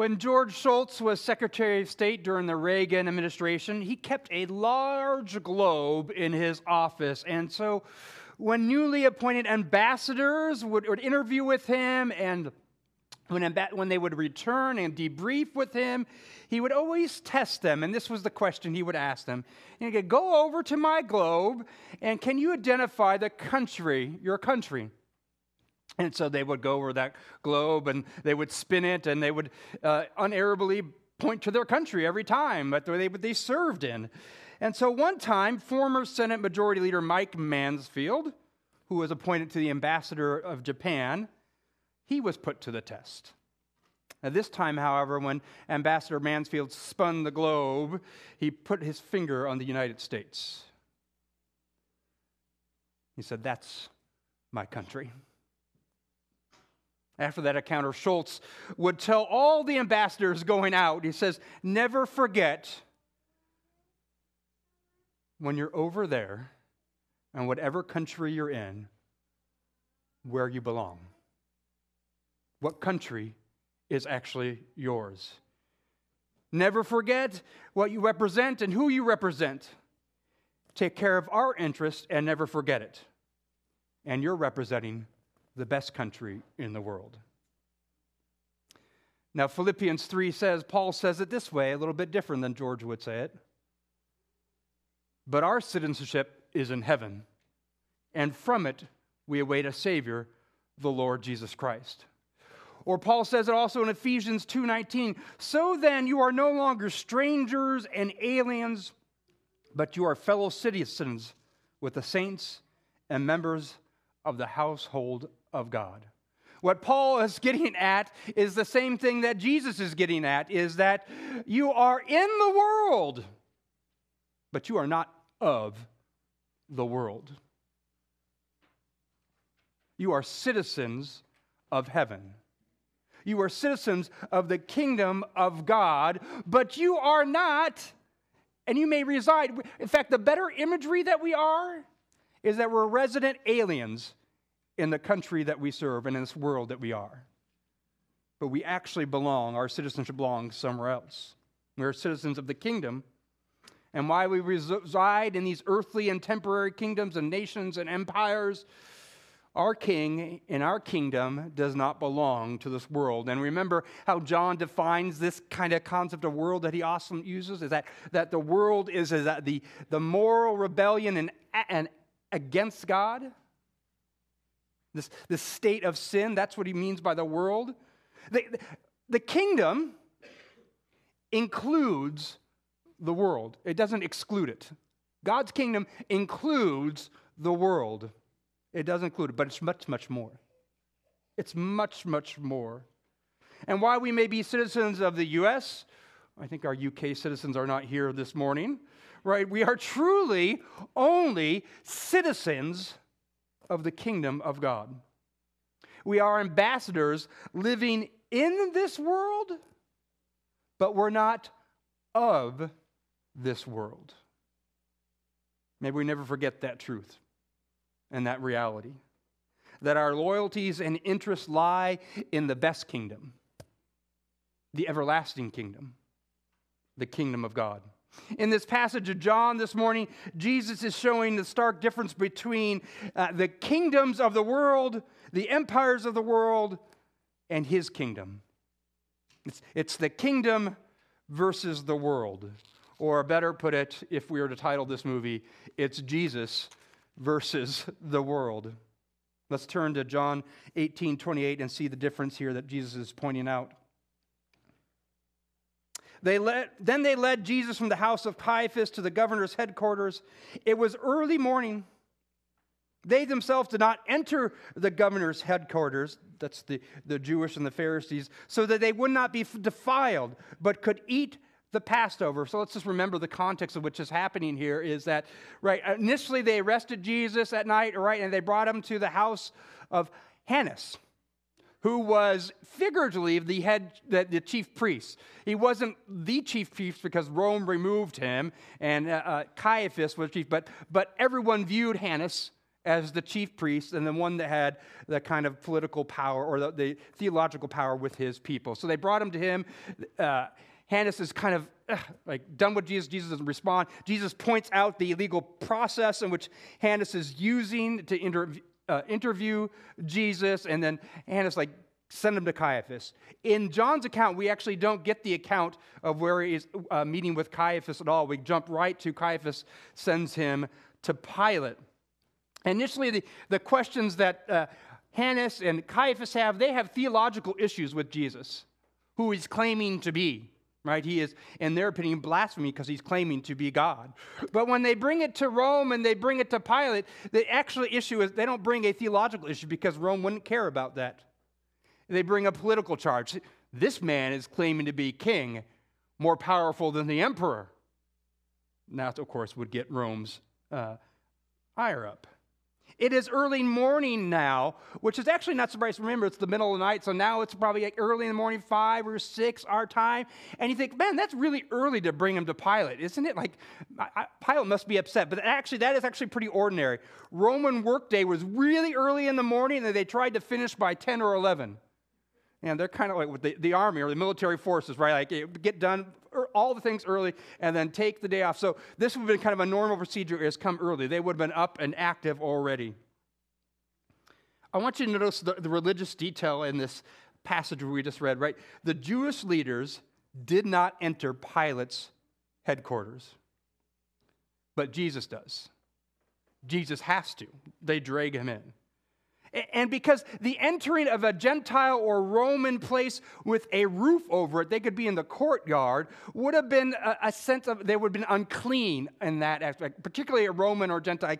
When George Shultz was Secretary of State during the Reagan administration, he kept a large globe in his office. And so when newly appointed ambassadors would interview with him, and when they would return and debrief with him, he would always test them. And this was the question he would ask them. He'd go, "Go over to my globe, and can you identify the country, your country?" And so they would go over that globe, and they would spin it, and they would unerringly point to their country every time that they served in. And so one time, former Senate Majority Leader Mike Mansfield, who was appointed to the ambassador of Japan, he was put to the test. Now, this time, however, when Ambassador Mansfield spun the globe, he put his finger on the United States. He said, "That's my country." After that encounter, Shultz would tell all the ambassadors going out, he says, "Never forget, when you're over there, and whatever country you're in, where you belong. What country is actually yours? Never forget what you represent and who you represent. Take care of our interest and never forget it. And you're representing the best country in the world." Now, Philippians 3 says, Paul says it this way, a little bit different than George would say it. "But our citizenship is in heaven, and from it we await a Savior, the Lord Jesus Christ." Or Paul says it also in Ephesians 2:19, "So then you are no longer strangers and aliens, but you are fellow citizens with the saints and members of the household of God." What Paul is getting at is the same thing that Jesus is getting at, is that you are in the world, but you are not of the world. You are citizens of heaven. You are citizens of the kingdom of God, but you are not, and you may reside. In fact, the better imagery that we are is that we're resident aliens in the country that we serve and in this world that we are. But we actually belong, our citizenship belongs somewhere else. We're citizens of the kingdom, and while we reside in these earthly and temporary kingdoms and nations and empires, our king in our kingdom does not belong to this world. And remember how John defines this kind of concept of world that he often uses, is that the world is that the moral rebellion and against God, this state of sin. That's what he means by the world. The kingdom includes the world. It doesn't exclude it. God's kingdom includes the world. It does include it, but it's much, much more. It's much, much more. And while we may be citizens of the U.S., I think our U.K. citizens are not here this morning, right? We are truly only citizens of the kingdom of God. We are ambassadors living in this world, but we're not of this world. Maybe we never forget that truth and that reality, that our loyalties and interests lie in the best kingdom, the everlasting kingdom, the kingdom of God. In this passage of John this morning, Jesus is showing the stark difference between the kingdoms of the world, the empires of the world, and his kingdom. It's the kingdom versus the world, or better put it, if we were to title this movie, it's Jesus versus the world. Let's turn to John 18:28 and see the difference here that Jesus is pointing out. Then they led Jesus from the house of Caiaphas to the governor's headquarters. It was early morning. They themselves did not enter the governor's headquarters, that's the Jewish and the Pharisees, so that they would not be defiled, but could eat the Passover. So let's just remember the context of which is happening here is that, right, initially they arrested Jesus at night, right, and they brought him to the house of Hannas, who was figuratively the chief priest. He wasn't the chief priest because Rome removed him, and Caiaphas was chief, but everyone viewed Hannas as the chief priest and the one that had the kind of political power or the theological power with his people. So they brought him to him. Hannas is kind of like done with Jesus. Jesus doesn't respond. Jesus points out the illegal process in which Hannas is using to interview Jesus, and then Hannas like send him to Caiaphas. In John's account, we actually don't get the account of where he is meeting with Caiaphas at all. We jump right to Caiaphas sends him to Pilate. Initially, the questions that Hannas and Caiaphas have, they have theological issues with Jesus, who he's claiming to be, right? He is, in their opinion, blasphemy because he's claiming to be God. But when they bring it to Rome and they bring it to Pilate, the actual issue is they don't bring a theological issue because Rome wouldn't care about that. They bring a political charge. This man is claiming to be king, more powerful than the emperor. And that, of course, would get Rome's ire up. It is early morning now, which is actually not surprising. Remember, it's the middle of the night, so now it's probably like early in the morning, 5 or 6 our time. And you think, man, that's really early to bring him to Pilate, isn't it? Like, Pilate must be upset. But actually, that is actually pretty ordinary. Roman workday was really early in the morning, and they tried to finish by 10 or 11. And they're kind of like with the army or the military forces, right? Like, get done all the things early and then take the day off. So this would have been kind of a normal procedure is come early. They would have been up and active already. I want you to notice the religious detail in this passage we just read, right? The Jewish leaders did not enter Pilate's headquarters, but Jesus does. Jesus has to. They drag him in. And because the entering of a Gentile or Roman place with a roof over it, they could be in the courtyard, would have been a sense of they would have been unclean in that aspect, particularly a Roman or Gentile,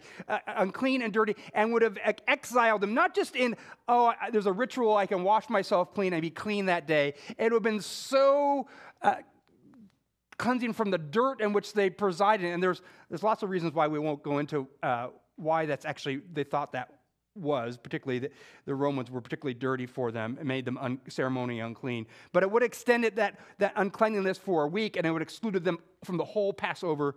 unclean and dirty, and would have exiled them, not just in, oh, there's a ritual, I can wash myself clean and be clean that day. It would have been so cleansing from the dirt in which they presided. And there's lots of reasons why we won't go into why that's actually, they thought that was, particularly the Romans were particularly dirty for them and made them ceremonially unclean. But it would extend it that uncleanliness for a week, and it would exclude them from the whole Passover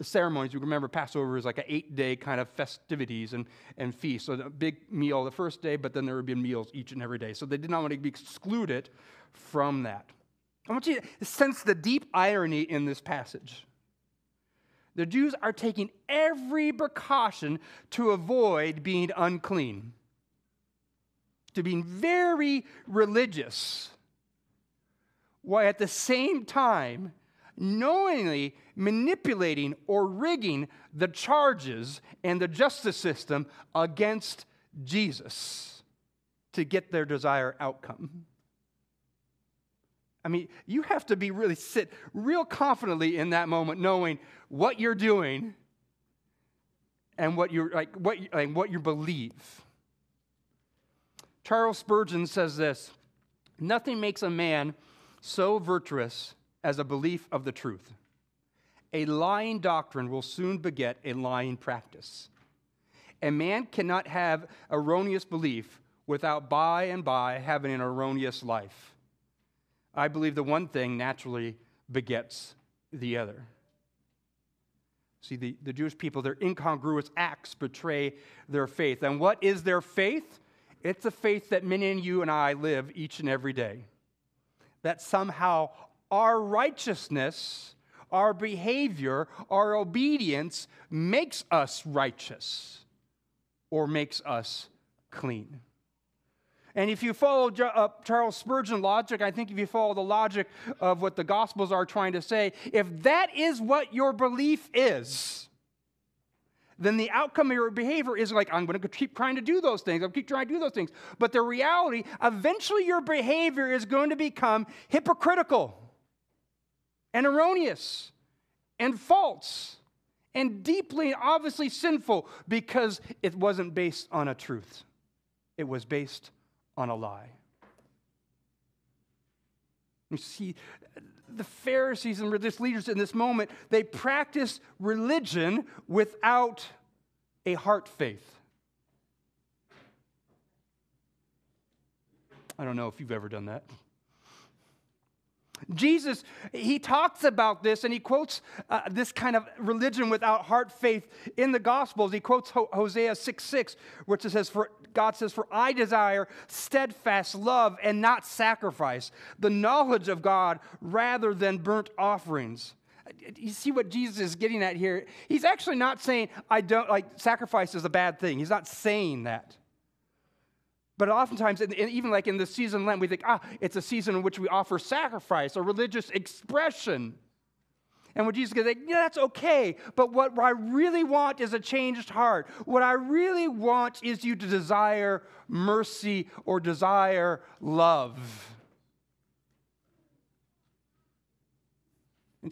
ceremonies. You remember Passover is like an 8-day kind of festivities and feast. So the big meal the first day, but then there would be meals each and every day. So they did not want to be excluded from that. I want you to sense the deep irony in this passage. The Jews are taking every precaution to avoid being unclean, to being very religious, while at the same time knowingly manipulating or rigging the charges and the justice system against Jesus to get their desired outcome. I mean, you have to be really sit real confidently in that moment, knowing what you're doing and what you believe. Charles Spurgeon says this: "Nothing makes a man so virtuous as a belief of the truth. A lying doctrine will soon beget a lying practice. A man cannot have erroneous belief without by and by having an erroneous life. I believe the one thing naturally begets the other." See, the Jewish people, their incongruous acts betray their faith. And what is their faith? It's a faith that many of you and I live each and every day. That somehow our righteousness, our behavior, our obedience makes us righteous or makes us clean. And if you follow Charles Spurgeon logic, I think if you follow the logic of what the Gospels are trying to say, if that is what your belief is, then the outcome of your behavior is like, I'm going to keep trying to do those things. I'll keep trying to do those things. But the reality, eventually your behavior is going to become hypocritical and erroneous and false and deeply, obviously sinful because it wasn't based on a truth. It was based on a lie. You see, the Pharisees and religious leaders in this moment, they practiced religion without a heart faith. I don't know if you've ever done that. Jesus, he talks about this, and he quotes this kind of religion without heart faith in the Gospels. He quotes Hosea 6:6, which it says, God says, "For I desire steadfast love and not sacrifice, the knowledge of God rather than burnt offerings." You see what Jesus is getting at here? He's actually not saying, I don't, like, sacrifice is a bad thing. He's not saying that. But oftentimes, even like in the season Lent, we think, it's a season in which we offer sacrifice, a religious expression. And what Jesus is like, yeah, that's okay, but what I really want is a changed heart. What I really want is you to desire mercy or desire love.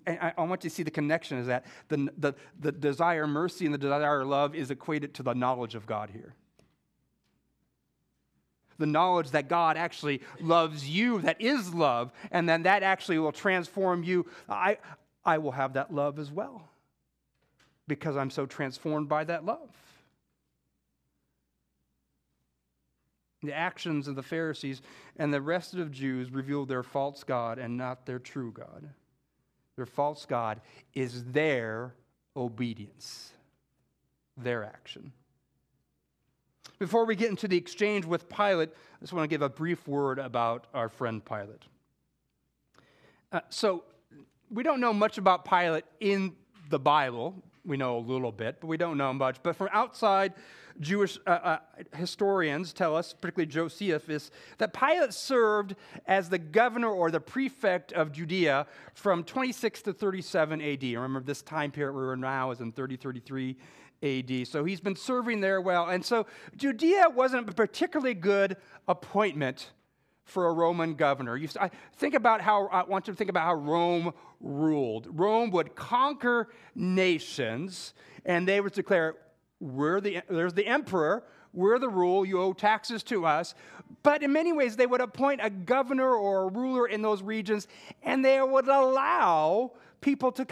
And I want you to see the connection is that the desire mercy and the desire love is equated to the knowledge of God here. The knowledge that God actually loves you, that is love, and then that actually will transform you. I will have that love as well because I'm so transformed by that love. The actions of the Pharisees and the rest of Jews revealed their false God and not their true God. Their false God is their obedience, their action. Before we get into the exchange with Pilate, I just want to give a brief word about our friend Pilate. So we don't know much about Pilate in the Bible. We know a little bit, but we don't know much. But from outside, Jewish historians tell us, particularly Josephus, that Pilate served as the governor or the prefect of Judea from 26 to 37 AD. Remember, this time period where we're now is in 33 AD. So he's been serving there well. And so Judea wasn't a particularly good appointment for a Roman governor. I want you to think about how Rome ruled. Rome would conquer nations, and they would declare, there's the emperor, we're the rule, you owe taxes to us. But in many ways, they would appoint a governor or a ruler in those regions, and they would allow people to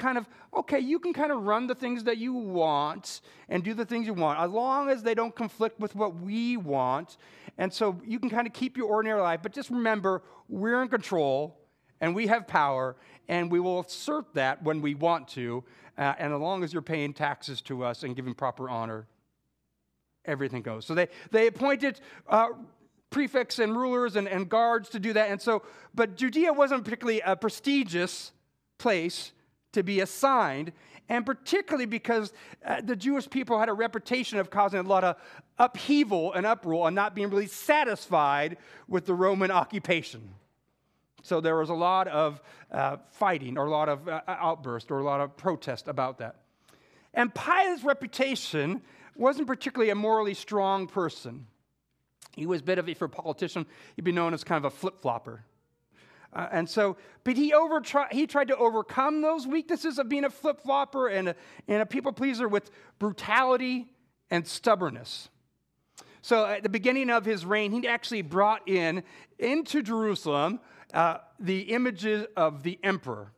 you can kind of run the things that you want and do the things you want, as long as they don't conflict with what we want. And so you can kind of keep your ordinary life, but just remember, we're in control, and we have power, and we will assert that when we want to, and as long as you're paying taxes to us and giving proper honor, everything goes. So they appointed prefects and rulers and guards to do that, but Judea wasn't particularly a prestigious place to be assigned, and particularly because the Jewish people had a reputation of causing a lot of upheaval and uproar and not being really satisfied with the Roman occupation. So there was a lot of fighting or a lot of outburst or a lot of protest about that. And Pilate's reputation wasn't particularly a morally strong person. He was a bit of, if you're a politician, he'd be known as kind of a flip-flopper. He tried to overcome those weaknesses of being a flip-flopper and a people-pleaser with brutality and stubbornness. So at the beginning of his reign, he actually brought into Jerusalem the images of the emperor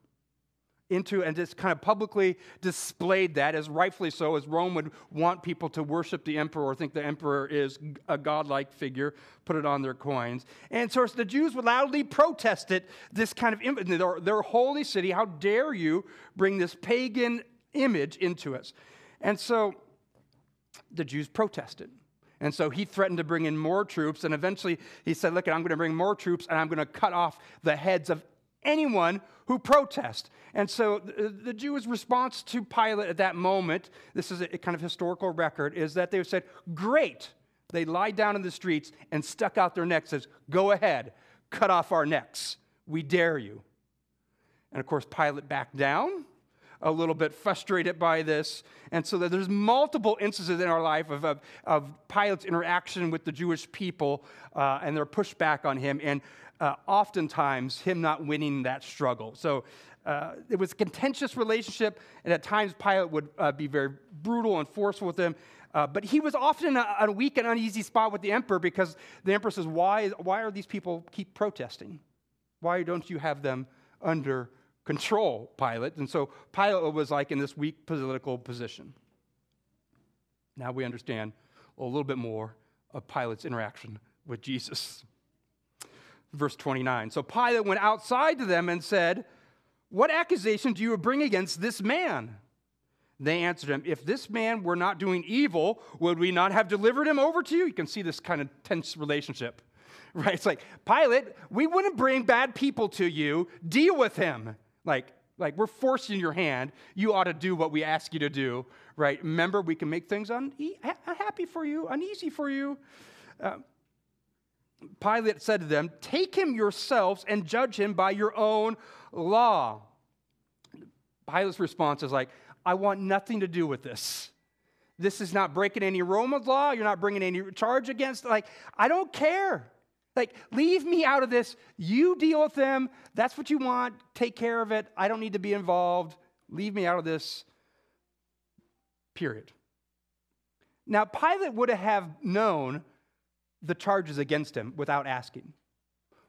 and just kind of publicly displayed that, as rightfully so, as Rome would want people to worship the emperor or think the emperor is a godlike figure, put it on their coins. And so the Jews would loudly protest it, this kind of image, their holy city, how dare you bring this pagan image into us? And so the Jews protested. And so he threatened to bring in more troops, and eventually he said, look, I'm going to bring more troops, and I'm going to cut off the heads of anyone who protests. And so the Jews' response to Pilate at that moment, this is a kind of historical record, is that they said, great. They lied down in the streets and stuck out their necks, says, go ahead, cut off our necks. We dare you. And of course, Pilate backed down, a little bit frustrated by this. And so there's multiple instances in our life of Pilate's interaction with the Jewish people and their pushback on him, and oftentimes him not winning that struggle. So it was a contentious relationship, and at times Pilate would be very brutal and forceful with him. But he was often in a weak and uneasy spot with the emperor, because the emperor says, why are these people keep protesting? Why don't you have them under control, Pilate? And so Pilate was like in this weak political position. Now we understand a little bit more of Pilate's interaction with Jesus. verse 29. So Pilate went outside to them and said, "What accusation do you bring against this man?" They answered him, "If this man were not doing evil, would we not have delivered him over to you?" You can see this kind of tense relationship, right? It's like, Pilate, we wouldn't bring bad people to you. Deal with him. Like we're forcing your hand. You ought to do what we ask you to do, right? Remember, we can make things unhappy for you, uneasy for you. Pilate said to them, "Take him yourselves and judge him by your own law." Pilate's response is like, "I want nothing to do with this. This is not breaking any Roman law. You're not bringing any charge against. Like, I don't care. Like, leave me out of this. You deal with them. That's what you want. Take care of it. I don't need to be involved. Leave me out of this. Period." Now, Pilate would have known the charges against him without asking.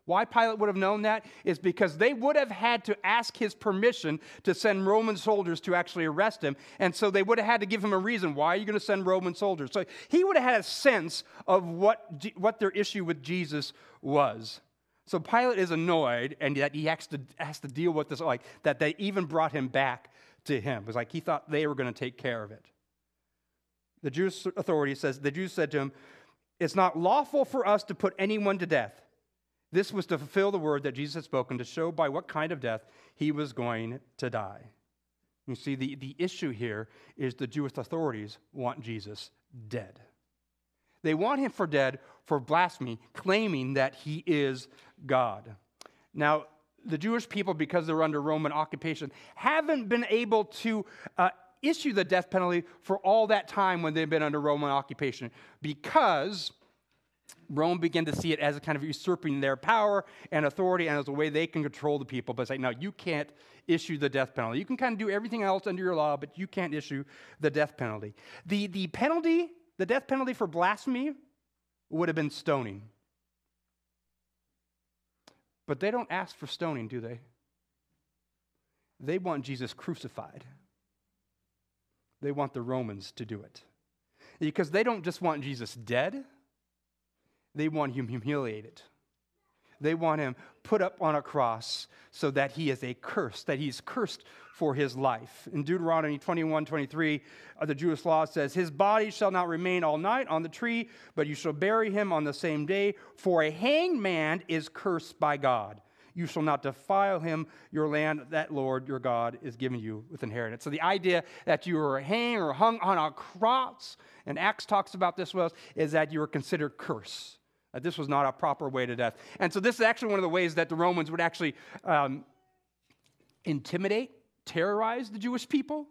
Why Pilate would have known that is because they would have had to ask his permission to send Roman soldiers to actually arrest him. And so they would have had to give him a reason. Why are you going to send Roman soldiers? So he would have had a sense of what their issue with Jesus was. So Pilate is annoyed and that he has to deal with this, like that they even brought him back to him. It was like he thought they were going to take care of it. The Jewish authority says, the Jews said to him, "It's not lawful for us to put anyone to death." This was to fulfill the word that Jesus had spoken to show by what kind of death he was going to die. You see, the issue here is the Jewish authorities want Jesus dead. They want him for dead for blasphemy, claiming that he is God. Now, the Jewish people, because they're under Roman occupation, haven't been able to issue the death penalty for all that time when they've been under Roman occupation because Rome began to see it as a kind of usurping their power and authority and as a way they can control the people. But it's like, no, you can't issue the death penalty. You can kind of do everything else under your law, but you can't issue the death penalty. The death penalty for blasphemy would have been stoning. But they don't ask for stoning, do they? They want Jesus crucified. They want the Romans to do it. Because they don't just want Jesus dead. They want him humiliated. They want him put up on a cross so that he is a curse, that he's cursed for his life. In Deuteronomy 21:23, the Jewish law says, "His body shall not remain all night on the tree, but you shall bury him on the same day, for a hanged man is cursed by God. You shall not defile him, your land that Lord your God is giving you with inheritance." So the idea that you were hanged or hung on a cross, and Acts talks about this, is that you were considered cursed. That this was not a proper way to death. And so this is actually one of the ways that the Romans would actually intimidate, terrorize the Jewish people.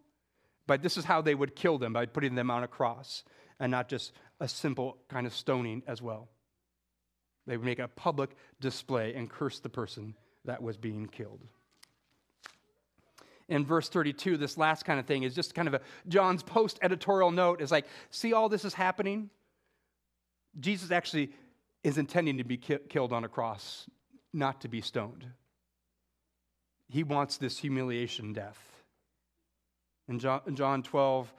But this is how they would kill them, by putting them on a cross and not just a simple kind of stoning as well. They would make a public display and curse the person that was being killed. In verse 32, this last kind of thing is just kind of a John's post-editorial note. It's like, see, all this is happening? Jesus actually is intending to be killed on a cross, not to be stoned. He wants this humiliation death. In John 12,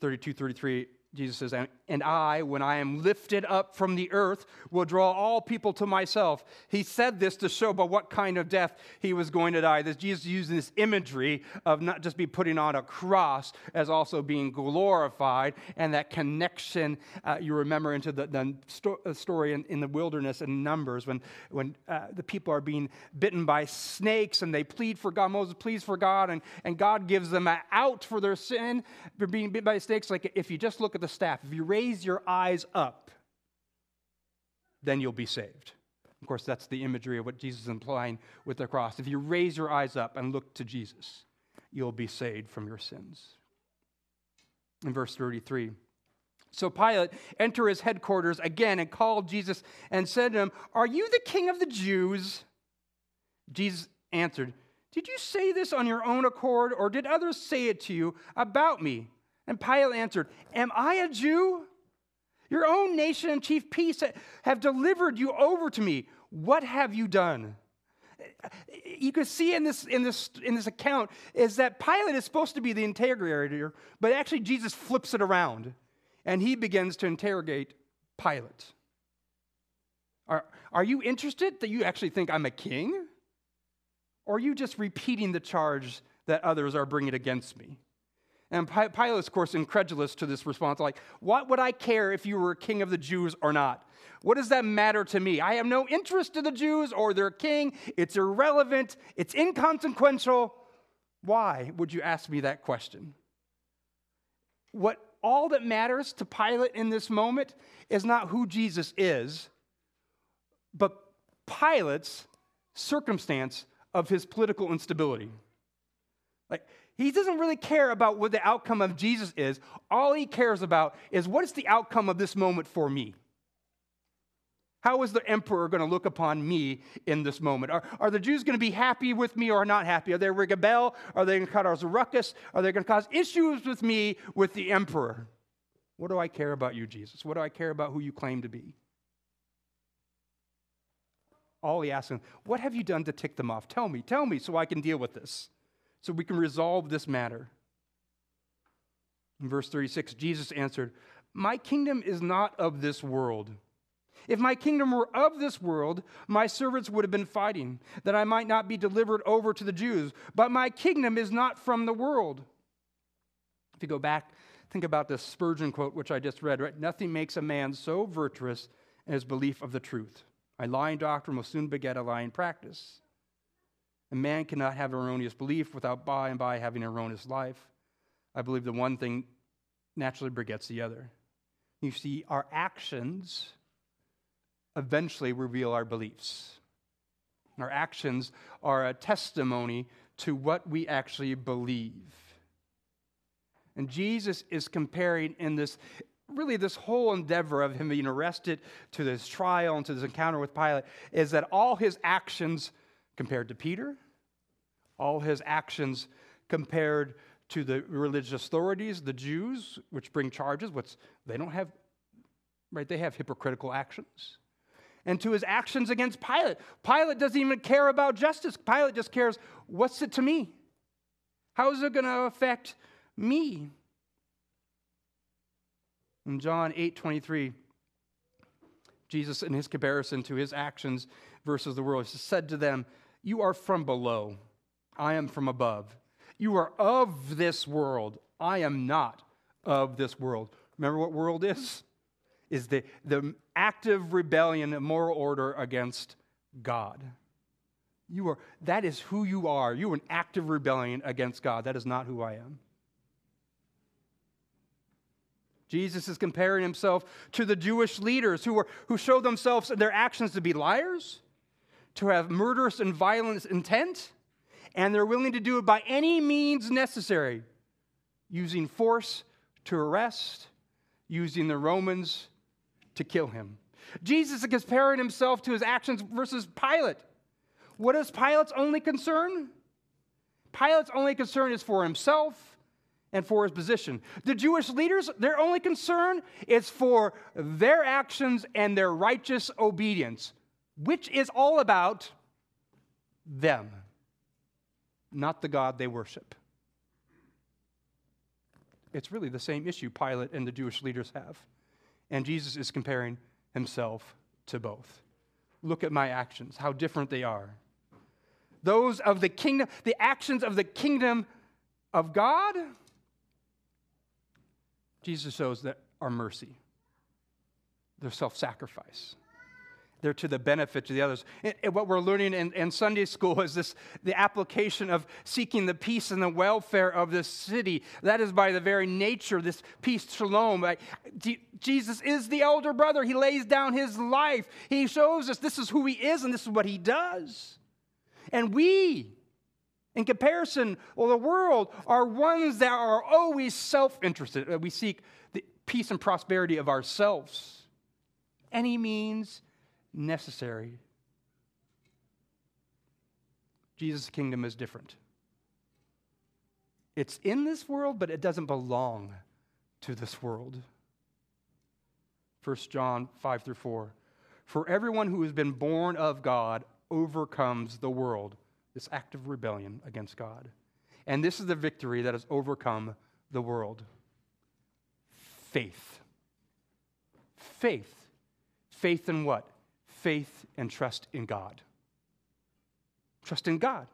32, 33, Jesus says, "And I, when I am lifted up from the earth, will draw all people to myself." He said this to show by what kind of death he was going to die. This Jesus using this imagery of not just be putting on a cross as also being glorified, and that connection you remember into the story in the wilderness in Numbers when the people are being bitten by snakes and they plead for God. Moses pleads for God, and God gives them an out for their sin. They're being bitten by snakes. Like, if you just look at the staff, if you raise your eyes up, then you'll be saved. Of course, that's the imagery of what Jesus is implying with the cross. If you raise your eyes up and look to Jesus, you'll be saved from your sins. In verse 33, "So Pilate entered his headquarters again and called Jesus and said to him, 'Are you the king of the Jews?' Jesus answered, 'Did you say this on your own accord, or did others say it to you about me?' And Pilate answered, 'Am I a Jew? Your own nation and chief priests have delivered you over to me. What have you done?'" You can see in this account is that Pilate is supposed to be the interrogator, but actually Jesus flips it around, and he begins to interrogate Pilate. Are you interested that you actually think I'm a king? Or are you just repeating the charge that others are bringing against me? And Pilate's, of course, incredulous to this response, like, what would I care if you were a king of the Jews or not? What does that matter to me? I have no interest to the Jews or their king. It's irrelevant. It's inconsequential. Why would you ask me that question? What all that matters to Pilate in this moment is not who Jesus is, but Pilate's circumstance of his political instability. Like, he doesn't really care about what the outcome of Jesus is. All he cares about is what is the outcome of this moment for me? How is the emperor going to look upon me in this moment? Are the Jews going to be happy with me or not happy? Are they going to rebel? Are they going to cause a ruckus? Are they going to cause issues with me, with the emperor? What do I care about you, Jesus? What do I care about who you claim to be? All he asks him, what have you done to tick them off? Tell me so I can deal with this. So we can resolve this matter. In verse 36, Jesus answered, my kingdom is not of this world. If my kingdom were of this world, my servants would have been fighting, that I might not be delivered over to the Jews. But my kingdom is not from the world. If you go back, think about this Spurgeon quote, which I just read, right? Nothing makes a man so virtuous in his belief of the truth. A lying doctrine will soon beget a lying practice. A man cannot have an erroneous belief without by and by having an erroneous life. I believe the one thing naturally begets the other. You see, our actions eventually reveal our beliefs. Our actions are a testimony to what we actually believe. And Jesus is comparing in this, really this whole endeavor of him being arrested to this trial and to this encounter with Pilate, is that all his actions compared to Peter, all his actions compared to the religious authorities, the Jews, which bring charges, which they don't have, right? They have hypocritical actions. And to his actions against Pilate. Pilate doesn't even care about justice. Pilate just cares, what's it to me? How is it going to affect me? In John 8:23, Jesus, in his comparison to his actions versus the world, he said to them, you are from below. I am from above. You are of this world. I am not of this world. Remember what world is the active rebellion and moral order against God. You are, that is who you are. You are an active rebellion against God. That is not who I am. Jesus is comparing himself to the Jewish leaders who show themselves and their actions to be liars, to have murderous and violent intent, and they're willing to do it by any means necessary, using force to arrest, using the Romans to kill him. Jesus is comparing himself to his actions versus Pilate. What is Pilate's only concern? Pilate's only concern is for himself and for his position. The Jewish leaders, their only concern is for their actions and their righteous obedience, which is all about them, not the God they worship. It's really the same issue Pilate and the Jewish leaders have. And Jesus is comparing himself to both. Look at my actions, how different they are. Those of the kingdom, the actions of the kingdom of God, Jesus shows that are mercy. They're self-sacrifice. They're to the benefit to the others. And what we're learning in Sunday school is this, the application of seeking the peace and the welfare of this city. That is by the very nature, this peace, shalom. Jesus is the elder brother. He lays down his life. He shows us this is who he is and this is what he does. And we, in comparison, well, the world, are ones that are always self-interested. We seek the peace and prosperity of ourselves. Any means necessary. Jesus' kingdom is different. It's in this world, but it doesn't belong to this world. 1 John 5-4. For everyone who has been born of God overcomes the world. This act of rebellion against God. And this is the victory that has overcome the world. Faith. Faith. Faith in what? faith and trust in God. Trust in God.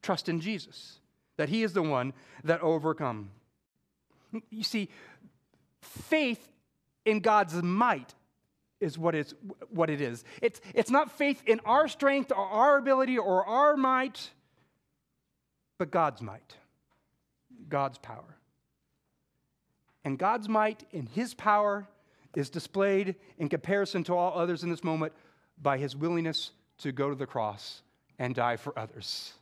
Trust in Jesus, that he is the one that overcomes. You see, faith in God's might is what it is. It's not faith in our strength or our ability or our might, but God's might, God's power. And God's might and his power is displayed in comparison to all others in this moment by his willingness to go to the cross and die for others.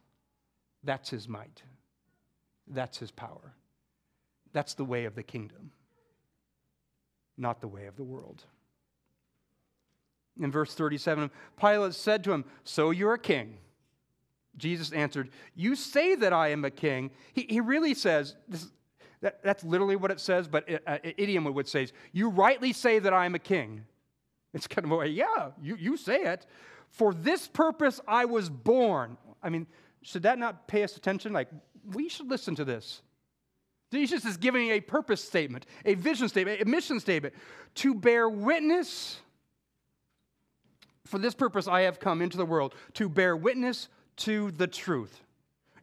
That's his might. That's his power. That's the way of the kingdom, not the way of the world. In verse 37, Pilate said to him, "So you're a king." Jesus answered, "You say that I am a king." He really says, that's literally what it says, but an idiom would say, "You rightly say that I am a king." It's kind of a way, yeah, you say it. "For this purpose I was born." I mean, should that not pay us attention? Like, we should listen to this. Jesus is giving a purpose statement, a vision statement, a mission statement. To bear witness, for this purpose I have come into the world, to bear witness to the truth.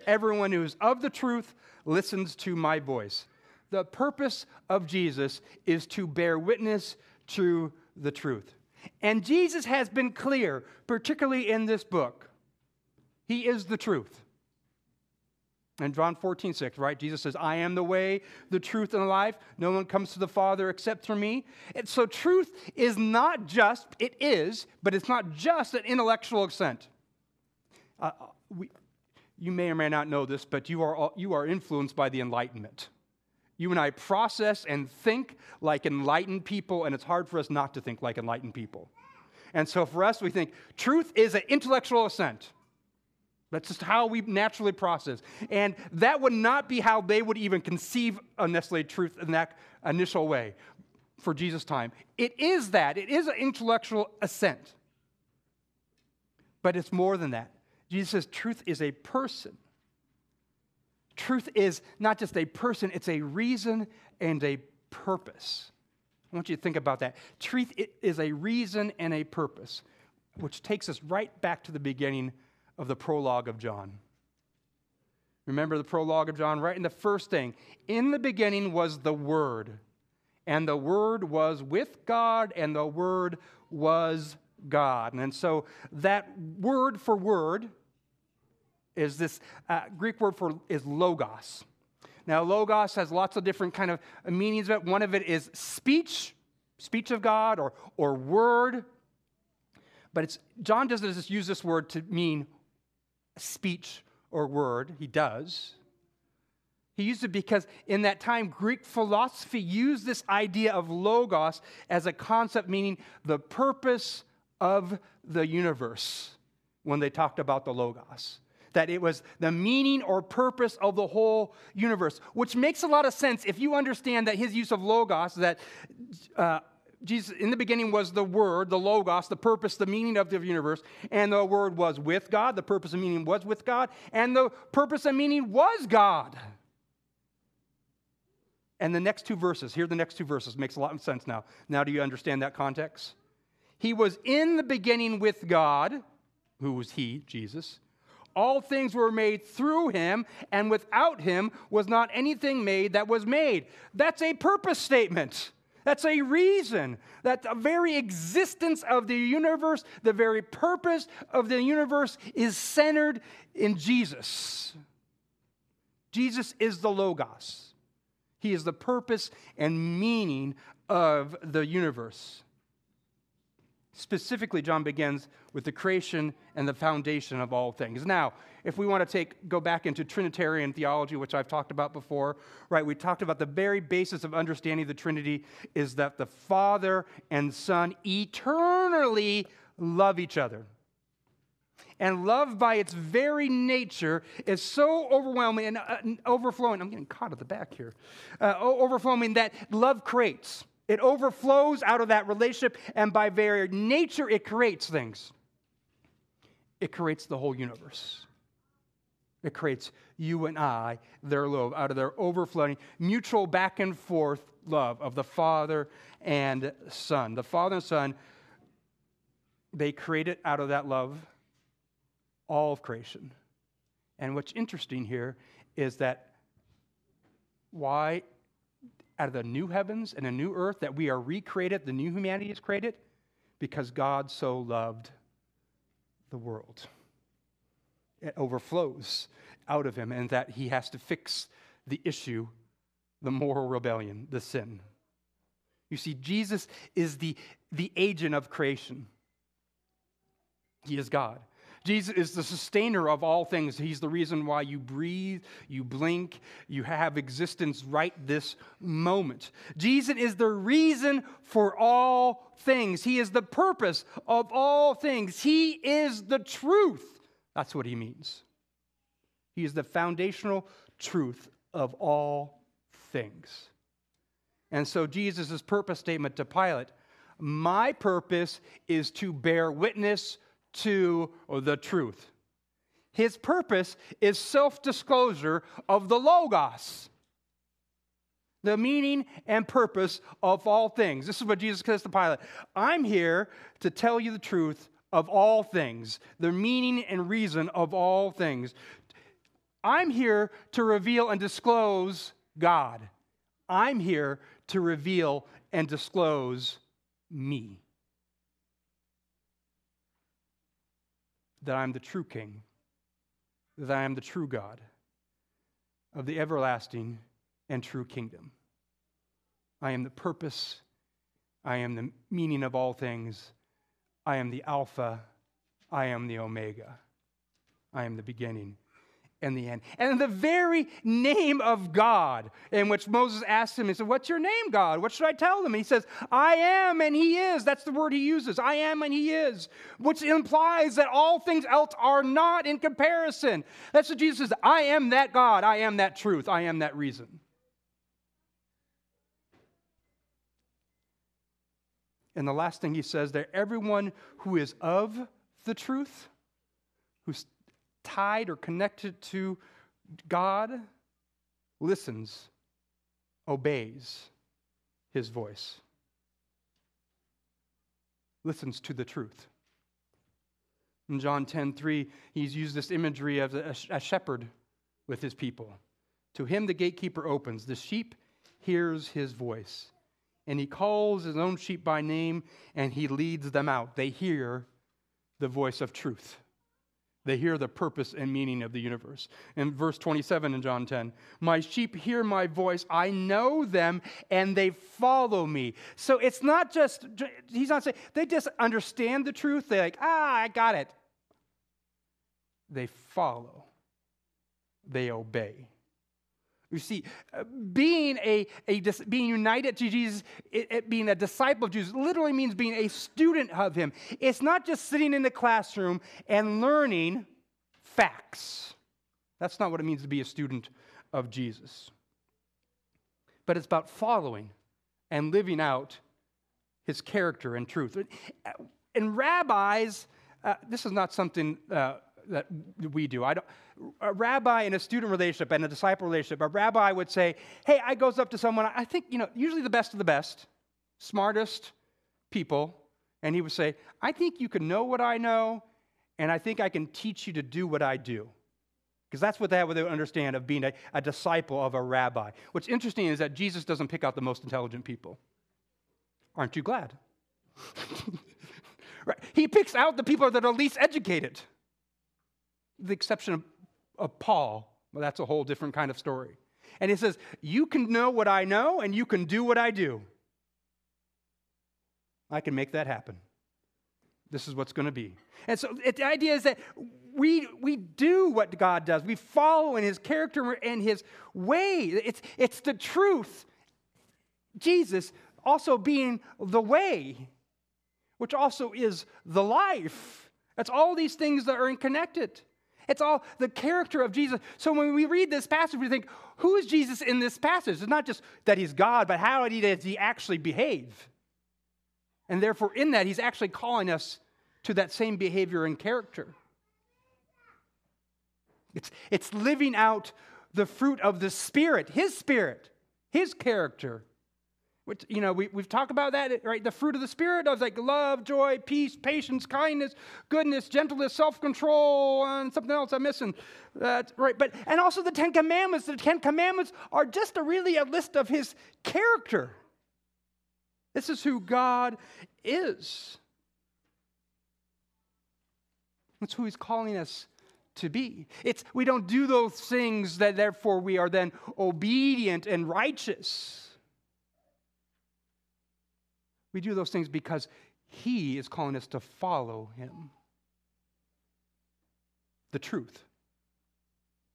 Everyone who is of the truth listens to my voice. The purpose of Jesus is to bear witness to the truth. And Jesus has been clear, particularly in this book. He is the truth. And John 14:6, right? Jesus says, "I am the way, the truth, and the life. No one comes to the Father except through me." And so truth is not just, it is, but it's not just an intellectual assent. You may or may not know this, but you are influenced by the Enlightenment. You and I process and think like enlightened people, and it's hard for us not to think like enlightened people. And so for us, we think truth is an intellectual assent. That's just how we naturally process. And that would not be how they would even conceive of necessarily truth in that initial way for Jesus' time. It is that. It is an intellectual assent. But it's more than that. Jesus says truth is a person. Truth is not just a person, it's a reason and a purpose. I want you to think about that. Truth is a reason and a purpose, which takes us right back to the beginning of the prologue of John. Remember the prologue of John, right? And the first thing, in the beginning was the Word, and the Word was with God, and the Word was God. And so that word for word is this Greek word for is logos. Now logos has lots of different kind of meanings, but one of it is speech of God or word. But John doesn't just use this word to mean speech or word. He does. He used it because in that time, Greek philosophy used this idea of logos as a concept, meaning the purpose of the universe when they talked about the logos. That it was the meaning or purpose of the whole universe, which makes a lot of sense if you understand that his use of logos, that Jesus, in the beginning was the Word, the logos, the purpose, the meaning of the universe, and the Word was with God, the purpose and meaning was with God, and the purpose and meaning was God. And the next two verses, here are the next two verses, makes a lot of sense now. Now do you understand that context? He was in the beginning with God, who was he, Jesus. All things were made through him, and without him was not anything made that was made. That's a purpose statement. That's a reason. That the very existence of the universe, the very purpose of the universe is centered in Jesus. Jesus is the logos. He is the purpose and meaning of the universe. Specifically, John begins with the creation and the foundation of all things. Now, if we want to go back into Trinitarian theology, which I've talked about before, right? We talked about the very basis of understanding the Trinity is that the Father and Son eternally love each other. And love by its very nature is so overwhelming and overflowing. I'm getting caught at the back here. Overflowing that love creates. It overflows out of that relationship, and by very nature, it creates things. It creates the whole universe. It creates you and I, their love, out of their overflowing, mutual back and forth love of the Father and Son. The Father and Son they created out of that love all of creation. And what's interesting here is that why out of the new heavens and a new earth that we are recreated, the new humanity is created, because God so loved the world. It overflows out of him, and that he has to fix the issue, the moral rebellion, the sin. You see, Jesus is the agent of creation. He is God. Jesus is the sustainer of all things. He's the reason why you breathe, you blink, you have existence right this moment. Jesus is the reason for all things. He is the purpose of all things. He is the truth. That's what he means. He is the foundational truth of all things. And so Jesus' purpose statement to Pilate, my purpose is to bear witness to the truth. His purpose is self-disclosure of the Logos, the meaning and purpose of all things. This is what Jesus says to Pilate. I'm here to tell you the truth of all things, the meaning and reason of all things. I'm here to reveal and disclose God. I'm here to reveal and disclose me. That I am the true King, that I am the true God of the everlasting and true kingdom. I am the purpose, I am the meaning of all things, I am the Alpha, I am the Omega, I am the beginning and the end. And the very name of God, in which Moses asked him, he said, what's your name, God? What should I tell them? And he says, I am and he is. That's the word he uses. I am and he is, which implies that all things else are not in comparison. That's what Jesus says. I am that God. I am that truth. I am that reason. And the last thing he says there, everyone who is of the truth, who's tied or connected to God, listens, obeys his voice, listens to the truth. In John 10:3, he's used this imagery of a shepherd with his people. To him the gatekeeper opens. The sheep hears his voice, and he calls his own sheep by name, and he leads them out. They hear the voice of truth. They hear the purpose and meaning of the universe. In verse 27 in John 10, my sheep hear my voice, I know them, and they follow me. So it's not just, he's not saying, they just understand the truth. They're like, I got it. They follow. They obey. You see, being united to Jesus, being a disciple of Jesus, literally means being a student of him. It's not just sitting in the classroom and learning facts. That's not what it means to be a student of Jesus. But it's about following and living out his character and truth. And rabbis, this is not something that we do. A rabbi in a student relationship and a disciple relationship, a rabbi would say, hey, I goes up to someone, I think, usually the best of the best, smartest people, and he would say, I think you can know what I know, and I think I can teach you to do what I do. Because that's what they would understand of being a disciple of a rabbi. What's interesting is that Jesus doesn't pick out the most intelligent people. Aren't you glad? Right? He picks out the people that are least educated. The exception of Paul, well, that's a whole different kind of story. And it says, you can know what I know, and you can do what I do. I can make that happen. This is what's going to be. And so the idea is that we do what God does. We follow in his character and his way. It's the truth. Jesus also being the way, which also is the life. That's all these things that are connected. It's all the character of Jesus. So when we read this passage, we think, who is Jesus in this passage? It's not just that he's God, but how does he actually behave? And therefore, in that, he's actually calling us to that same behavior and character. It's living out the fruit of the Spirit, his character, Which, you know, we've talked about that, right? The fruit of the Spirit of like love, joy, peace, patience, kindness, goodness, gentleness, self-control, and something else I'm missing. That's right. But and also the Ten Commandments. The Ten Commandments are just a list of his character. This is who God is. That's who he's calling us to be. It's we don't do those things that therefore we are then obedient and righteous. We do those things because he is calling us to follow him. The truth,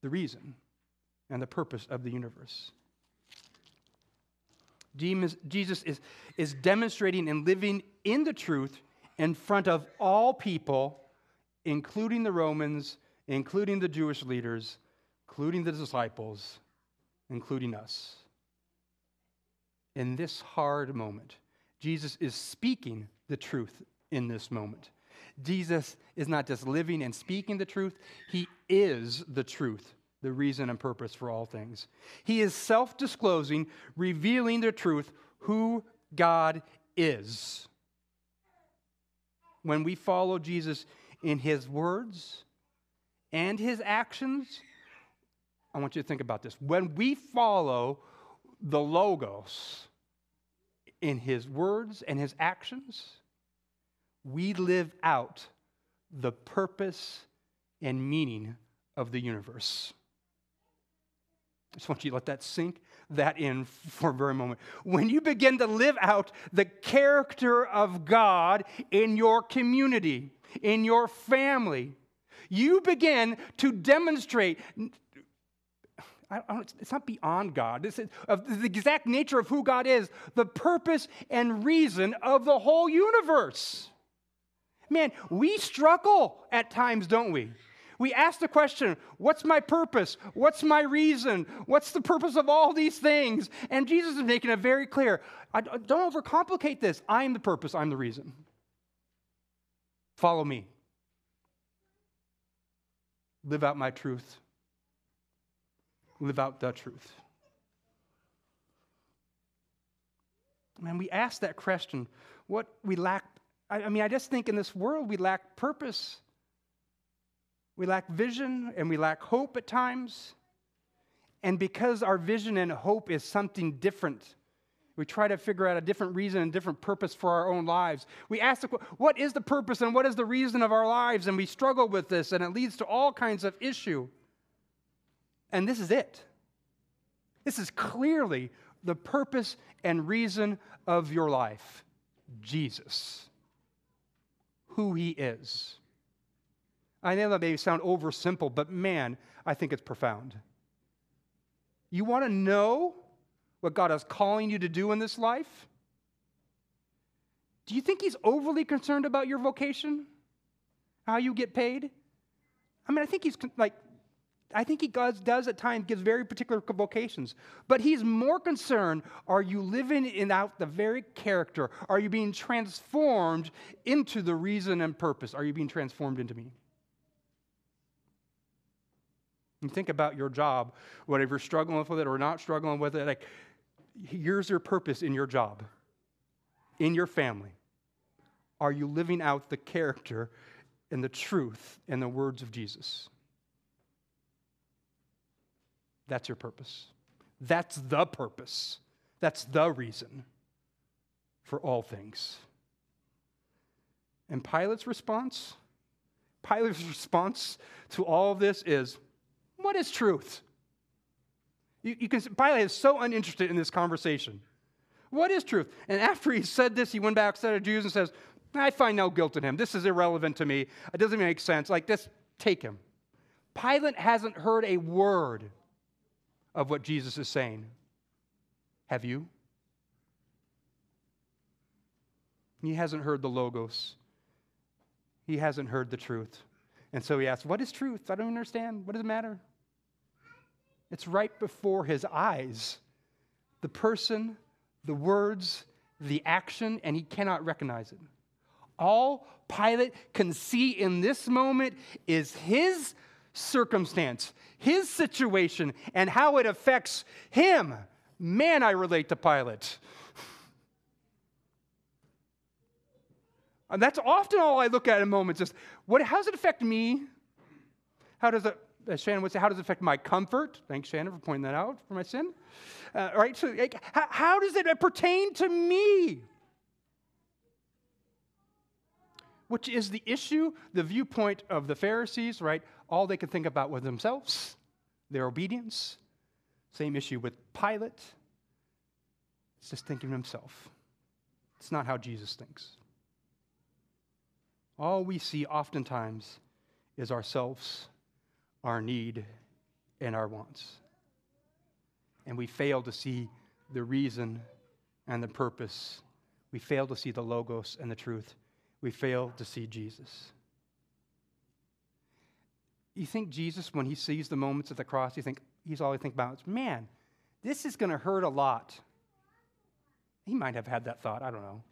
the reason, and the purpose of the universe. Jesus is demonstrating and living in the truth in front of all people, including the Romans, including the Jewish leaders, including the disciples, including us. In this hard moment, Jesus is speaking the truth in this moment. Jesus is not just living and speaking the truth. He is the truth, the reason and purpose for all things. He is self-disclosing, revealing the truth, who God is. When we follow Jesus in his words and his actions, I want you to think about this. When we follow the Logos, in his words and his actions, we live out the purpose and meaning of the universe. I just want you to let that sink that in for a very moment. When you begin to live out the character of God in your community, in your family, you begin to demonstrate. It's not beyond God. This is the exact nature of who God is, the purpose and reason of the whole universe. Man, we struggle at times, don't we? We ask the question, what's my purpose? What's my reason? What's the purpose of all these things? And Jesus is making it very clear. Don't overcomplicate this. I am the purpose. I'm the reason. Follow me. Live out my truth. Live out the truth. And we ask that question, what we lack. I mean, I just think in this world we lack purpose. We lack vision and we lack hope at times. And because our vision and hope is something different, we try to figure out a different reason and different purpose for our own lives. We ask, what is the purpose and what is the reason of our lives? And we struggle with this, and it leads to all kinds of issues. And this is it. This is clearly the purpose and reason of your life. Jesus. Who he is. I know that may sound oversimple, but man, I think it's profound. You want to know what God is calling you to do in this life? Do you think he's overly concerned about your vocation? How you get paid? I mean, I think he's like... I think he does at times gives very particular vocations, but he's more concerned, are you living out the very character? Are you being transformed into the reason and purpose? Are you being transformed into me? And think about your job, whether you're struggling with it or not struggling with it, like, here's your purpose in your job, in your family. Are you living out the character and the truth and the words of Jesus? That's your purpose. That's the purpose. That's the reason for all things. And Pilate's response to all of this is, what is truth? You can see Pilate is so uninterested in this conversation. What is truth? And after he said this, he went back to the Jews and says, I find no guilt in him. This is irrelevant to me. It doesn't make sense. Like this, take him. Pilate hasn't heard a word of what Jesus is saying. Have you? He hasn't heard the Logos. He hasn't heard the truth. And so he asks, what is truth? I don't understand. What does it matter? It's right before his eyes. The person, the words, the action, and he cannot recognize it. All Pilate can see in this moment is his circumstance, his situation, and how it affects him. Man, I relate to Pilate. And that's often all I look at in moments, just how does it affect me? How does it, as Shannon would say, how does it affect my comfort? Thanks, Shannon, for pointing that out for my sin. Right? So, like, how does it pertain to me? Which is the issue, the viewpoint of the Pharisees, right? All they could think about was themselves, their obedience. Same issue with Pilate. It's just thinking of himself. It's not how Jesus thinks. All we see oftentimes is ourselves, our need, and our wants. And we fail to see the reason and the purpose. We fail to see the logos and the truth. We fail to see Jesus. You think Jesus, when he sees the moments at the cross, you think he's all he thinks about is, man, this is going to hurt a lot. He might have had that thought, I don't know.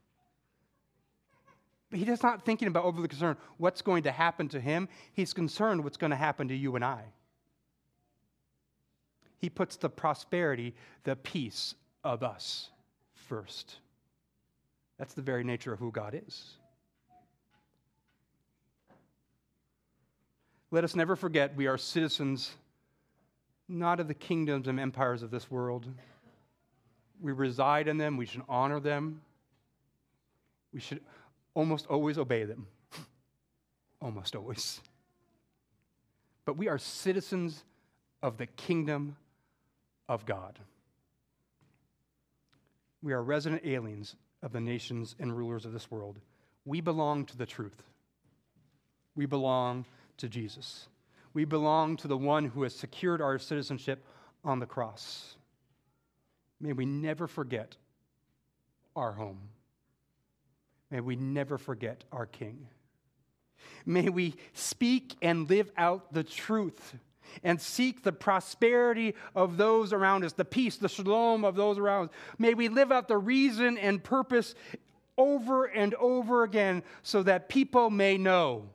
But he is not thinking about overly concerned what's going to happen to him. He's concerned what's going to happen to you and I. He puts the prosperity, the peace of us first. That's the very nature of who God is. Let us never forget we are citizens, not of the kingdoms and empires of this world. We reside in them. We should honor them. We should almost always obey them. Almost always. But we are citizens of the kingdom of God. We are resident aliens of the nations and rulers of this world. We belong to the truth. We belong to Jesus. We belong to the one who has secured our citizenship on the cross. May we never forget our home. May we never forget our King. May we speak and live out the truth and seek the prosperity of those around us, the peace, the shalom of those around us. May we live out the reason and purpose over and over again so that people may know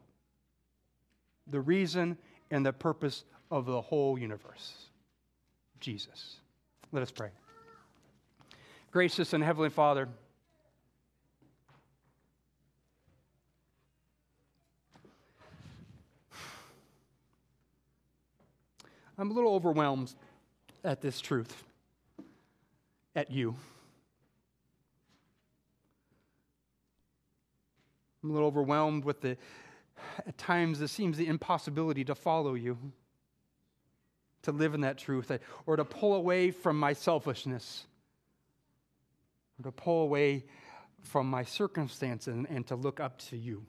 the reason and the purpose of the whole universe, Jesus. Let us pray. Gracious and Heavenly Father, I'm a little overwhelmed at this truth, at you. I'm a little overwhelmed with the, at times, it seems the impossibility to follow you, to live in that truth, or to pull away from my selfishness, or to pull away from my circumstances and to look up to you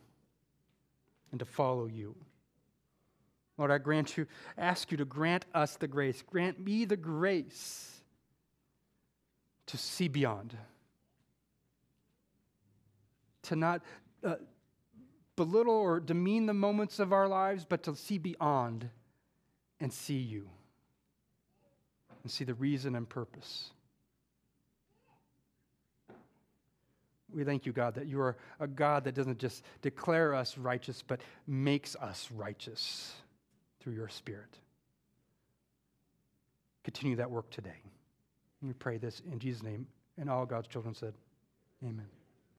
and to follow you. Lord, I ask you to grant us the grace. Grant me the grace to see beyond, to not belittle or demean the moments of our lives, but to see beyond and see you and see the reason and purpose. We thank you, God, that you are a God that doesn't just declare us righteous, but makes us righteous through your Spirit. Continue that work today. And we pray this in Jesus' name, and all God's children said, amen.